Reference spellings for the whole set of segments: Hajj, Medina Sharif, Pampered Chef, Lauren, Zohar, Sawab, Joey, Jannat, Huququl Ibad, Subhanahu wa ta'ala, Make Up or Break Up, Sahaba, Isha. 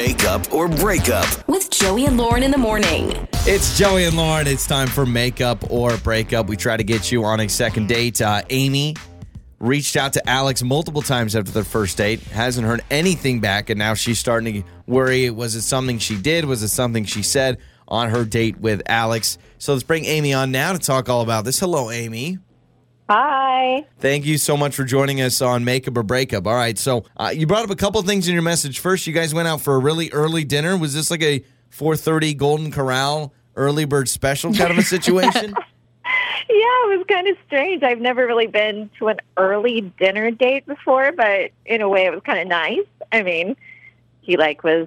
Make Up or Break Up with Joey and Lauren in the morning. It's Joey and Lauren. It's time for Make Up or Break Up. We try to get you on a second date. Amy reached out to Alex multiple times after their first date, hasn't heard anything back, and now she's starting to worry. Was it something she did? Was it something she said on her date with Alex? So let's bring Amy on now to talk all about this. Hello, Amy. Hi. Thank you so much for joining us on Make Up or Break Up. All right, so you brought up a couple things in your message. First, you guys went out for a really early dinner. Was this like a 4:30 Golden Corral early bird special kind of a situation? Yeah, it was kind of strange. I've never really been to an early dinner date before, but in a way it was kind of nice. I mean, he was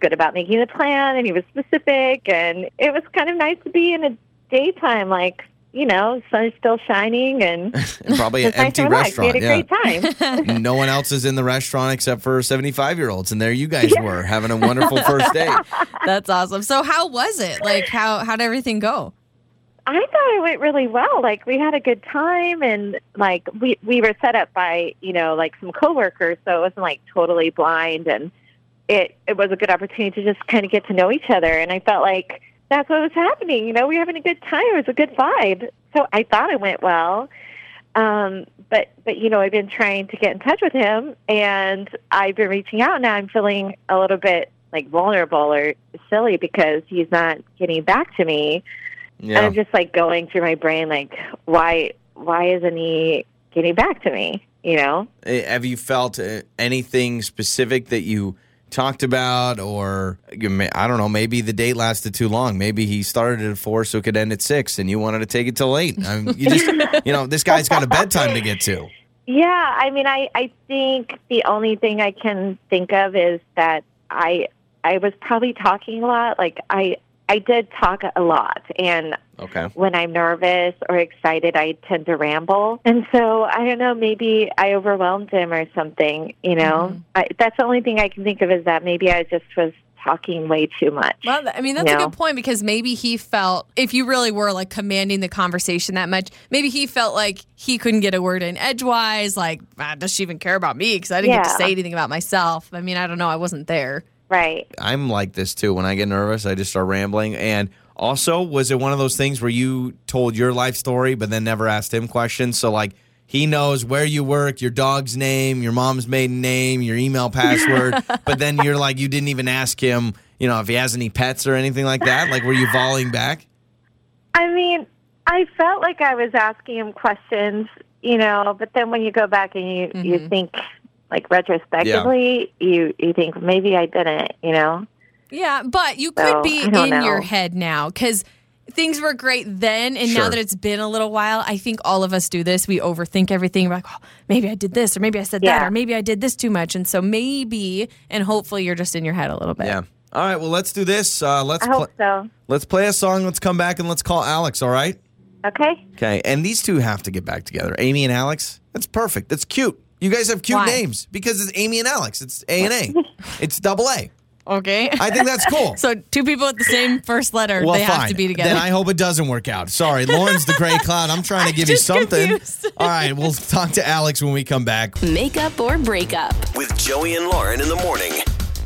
good about making the plan, and he was specific, and it was kind of nice to be in a daytime, like, you know, sun's still shining and probably an empty restaurant. We had a great time. No one else is in the restaurant except for 75-year-olds, and there you guys were having a wonderful first date. That's awesome. So how was it? Like, how did everything go? I thought it went really well. Like, we had a good time, and like we were set up by, you know, like some coworkers, so it wasn't like totally blind, and it was a good opportunity to just kind of get to know each other, and I felt like that's what was happening. You know, we were having a good time. It was a good vibe. So I thought it went well. But you know, I've been trying to get in touch with him, and I've been reaching out. Now I'm feeling a little bit like vulnerable or silly because he's not getting back to me. Yeah. And I'm just like going through my brain, like, why isn't he getting back to me? You know? Have you felt anything specific that you talked about, or I don't know, maybe the date lasted too long. Maybe he started at 4 so it could end at 6 and you wanted to take it till 8. I mean, you just, you know, this guy's got a bedtime to get to. Yeah, I mean, I think the only thing I can think of is that I was probably talking a lot. Like, I did talk a lot, and okay, when I'm nervous or excited, I tend to ramble. And so, I don't know, maybe I overwhelmed him or something, you know? Mm-hmm. That's the only thing I can think of is that maybe I just was talking way too much. Well, I mean, that's a good point, because maybe he felt, if you really were like commanding the conversation that much, maybe he felt like he couldn't get a word in edgewise, like, does she even care about me? Because I didn't get to say anything about myself. I mean, I don't know, I wasn't there. Right. I'm like this too. When I get nervous, I just start rambling. And also, was it one of those things where you told your life story but then never asked him questions? So, like, he knows where you work, your dog's name, your mom's maiden name, your email password, but then you're like, you didn't even ask him, you know, if he has any pets or anything like that? Like, were you volleying back? I mean, I felt like I was asking him questions, you know, but then when you go back and you think, like, retrospectively, you think maybe I didn't, you know? Yeah, but you could be in your head now, because things were great then, and now that it's been a little while, I think all of us do this. We overthink everything. We're like, oh, maybe I did this, or maybe I said that, or maybe I did this too much. And so maybe, and hopefully, you're just in your head a little bit. Yeah. All right, well, let's do this. Let's play a song. Let's come back, and let's call Alex, all right? Okay. Okay, and these two have to get back together. Amy and Alex, that's perfect. That's cute. You guys have cute names because it's Amy and Alex. It's A and A. It's double A. Okay. I think that's cool. So two people with the same first letter, well, they have to be together. Then I hope it doesn't work out. Sorry, Lauren's the gray cloud. I'm trying to give you something. Confused. All right, we'll talk to Alex when we come back. Make Up or Break Up with Joey and Lauren in the morning.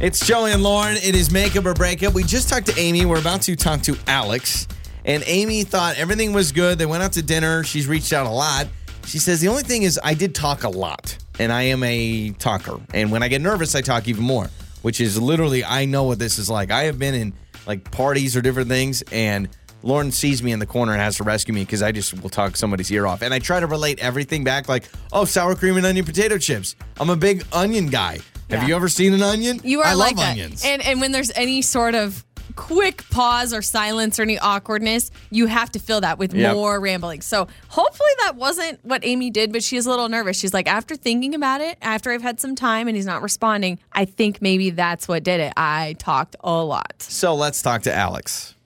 It's Joey and Lauren. It is Make Up or Break Up. We just talked to Amy. We're about to talk to Alex. And Amy thought everything was good. They went out to dinner. She's reached out a lot. She says, the only thing is I did talk a lot, and I am a talker. And when I get nervous, I talk even more, which is literally, I know what this is like. I have been in like parties or different things, and Lauren sees me in the corner and has to rescue me because I just will talk somebody's ear off. And I try to relate everything back, like, oh, sour cream and onion potato chips. I'm a big onion guy. Yeah. Have you ever seen an onion? You are I like love that. Onions. And when there's any sort of quick pause or silence or any awkwardness, you have to fill that with more rambling. So hopefully that wasn't what Amy did, but she is a little nervous. She's like, after thinking about it, after I've had some time and he's not responding, I think maybe that's what did it. I talked a lot. So let's talk to Alex.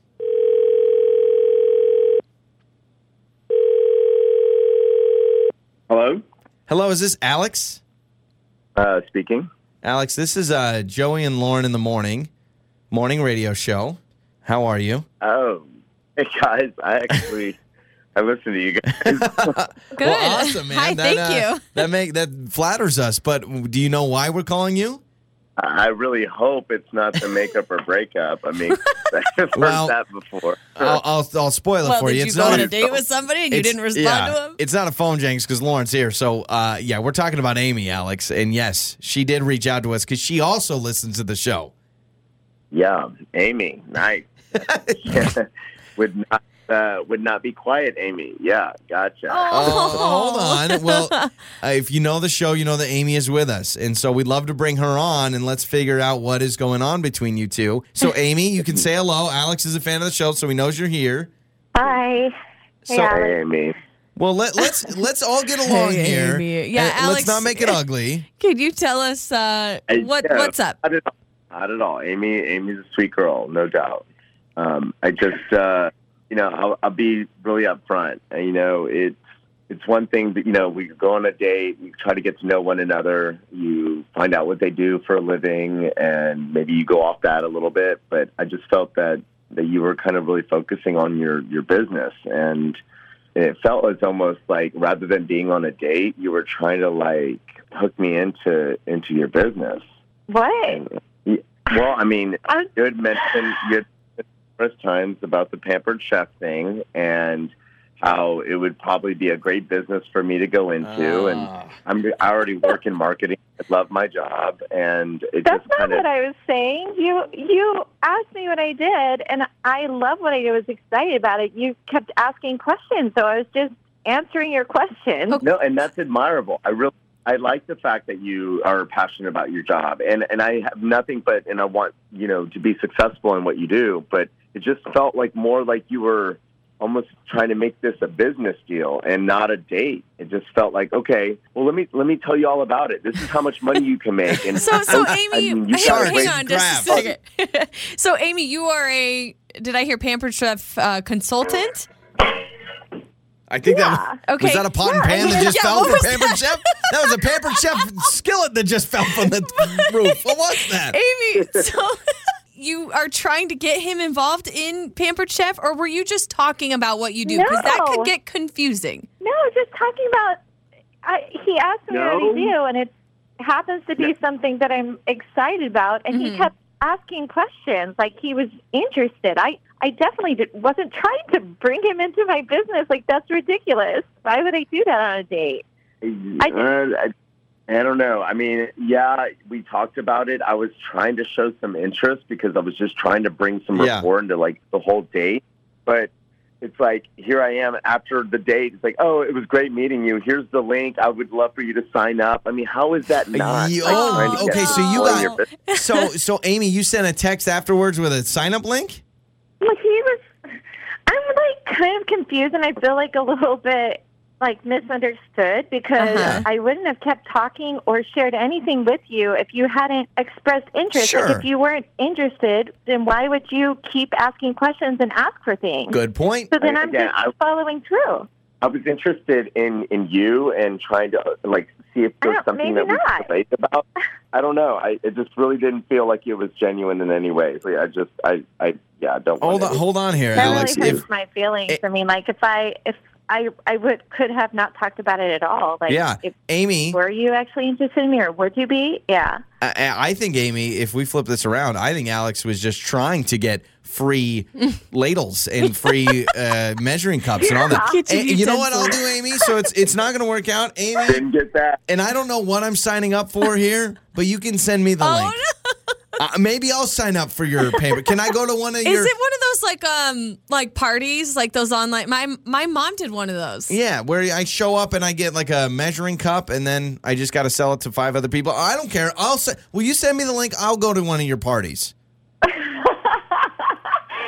Hello? Hello, is this Alex? Speaking. Alex, this is Joey and Lauren in the morning radio show. How are you? Oh, hey guys, I listen to you guys. Good. Well, awesome, man. Hi, thank you. That flatters us, but do you know why we're calling you? I really hope it's not the makeup or breakup. I mean, I've heard that before. I'll spoil it for you. Did you go on a date with somebody and you didn't respond to them? It's not a phone, Jenks, because Lauren's here. So, we're talking about Amy, Alex. And, yes, she did reach out to us because she also listens to the show. Yeah, Amy. Nice. Would not be quiet, Amy. Yeah, gotcha. Hold on. Well, if you know the show, you know that Amy is with us. And so we'd love to bring her on, and let's figure out what is going on between you two. So, Amy, you can say hello. Alex is a fan of the show, so he knows you're here. Hi. So, hey, Amy. Well, let's all get along here. Amy. Yeah, Alex. Let's not make it ugly. Could you tell us what's up? Not at all. Amy's a sweet girl, no doubt. I just... I'll be really upfront. You know, it's one thing that, you know, we go on a date, you try to get to know one another, you find out what they do for a living, and maybe you go off that a little bit. But I just felt that you were kind of really focusing on your business. And it felt as almost like rather than being on a date, you were trying to, like, hook me into your business. What? You had mentioned your times about the Pampered Chef thing and how it would probably be a great business for me to go into. And I already work in marketing. I love my job. And that's not what I was saying. You asked me what I did, and I love what I did. I was excited about it. You kept asking questions, so I was just answering your question. Okay. No, and that's admirable. I like the fact that you are passionate about your job, and I have nothing but, and I want, you know, to be successful in what you do, but it just felt like more like you were almost trying to make this a business deal and not a date. It just felt like, okay, well, let me tell you all about it. This is how much money you can make. And so Amy, hang on just a second. So Amy, you are did I hear Pampered Chef consultant? I think that was that a pot and pan that just fell from Pampered Chef? That was a Pampered Chef skillet that just fell from the roof. What was that? Amy, so you are trying to get him involved in Pampered Chef, or were you just talking about what you do? Because that could get confusing. No, just talking about, he asked me what he do, and it happens to be something that I'm excited about, and he kept asking questions like he was interested. I definitely wasn't trying to bring him into my business. Like, that's ridiculous. Why would I do that on a date? I don't know. I mean, yeah, we talked about it. I was trying to show some interest because I was just trying to bring some rapport into, like, the whole date. But it's like, here I am after the date. It's like, oh, it was great meeting you. Here's the link. I would love for you to sign up. I mean, how is that not? So Amy, you sent a text afterwards with a sign-up link? Well, I'm like kind of confused, and I feel like a little bit like misunderstood because I wouldn't have kept talking or shared anything with you if you hadn't expressed interest. Sure. Like, if you weren't interested, then why would you keep asking questions and ask for things? Good point. So then I'm just following through. I was interested in you and trying to, like, see if there's something that we can debate about. I don't know. It just really didn't feel like it was genuine in any way. So I don't. Hold on here, Alex. That really hurts my feelings. I mean, like, if I could have not talked about it at all. Like, if, Amy, were you actually interested in me, or would you be? Yeah. I think, Amy, if we flip this around, I think Alex was just trying to get free ladles and free measuring cups and all that. You know what I'll do, Amy? So it's not going to work out, Amy. Didn't get that. And I don't know what I'm signing up for here, but you can send me the link. No. Maybe I'll sign up for your paper. Can I go to one of your... Is it one of those, like parties, like those online... My mom did one of those. Yeah, where I show up and I get, like, a measuring cup, and then I just got to sell it to 5 other people. I don't care. Will you send me the link? I'll go to one of your parties.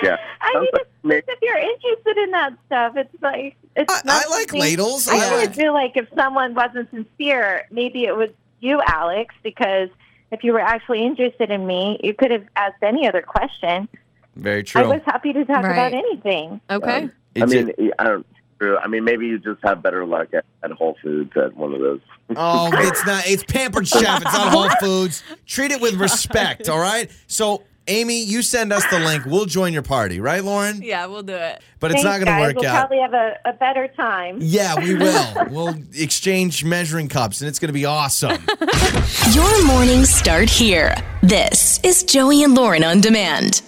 Yeah. I mean, if you're interested in that stuff, it's like... I like ladles. I always feel like if someone wasn't sincere, maybe it was you, Alex, because... If you were actually interested in me, you could have asked any other question. Very true. I was happy to talk about anything. Okay. Maybe you just have better luck at Whole Foods at one of those. Oh, it's not. It's Pampered Chef. It's not Whole Foods. Treat it with respect, all right? So Amy, you send us the link. We'll join your party. Right, Lauren? Yeah, we'll do it. But it's not going to work out. We'll probably have a better time. Yeah, we will. We'll exchange measuring cups, and it's going to be awesome. Your mornings start here. This is Joey and Lauren on Demand.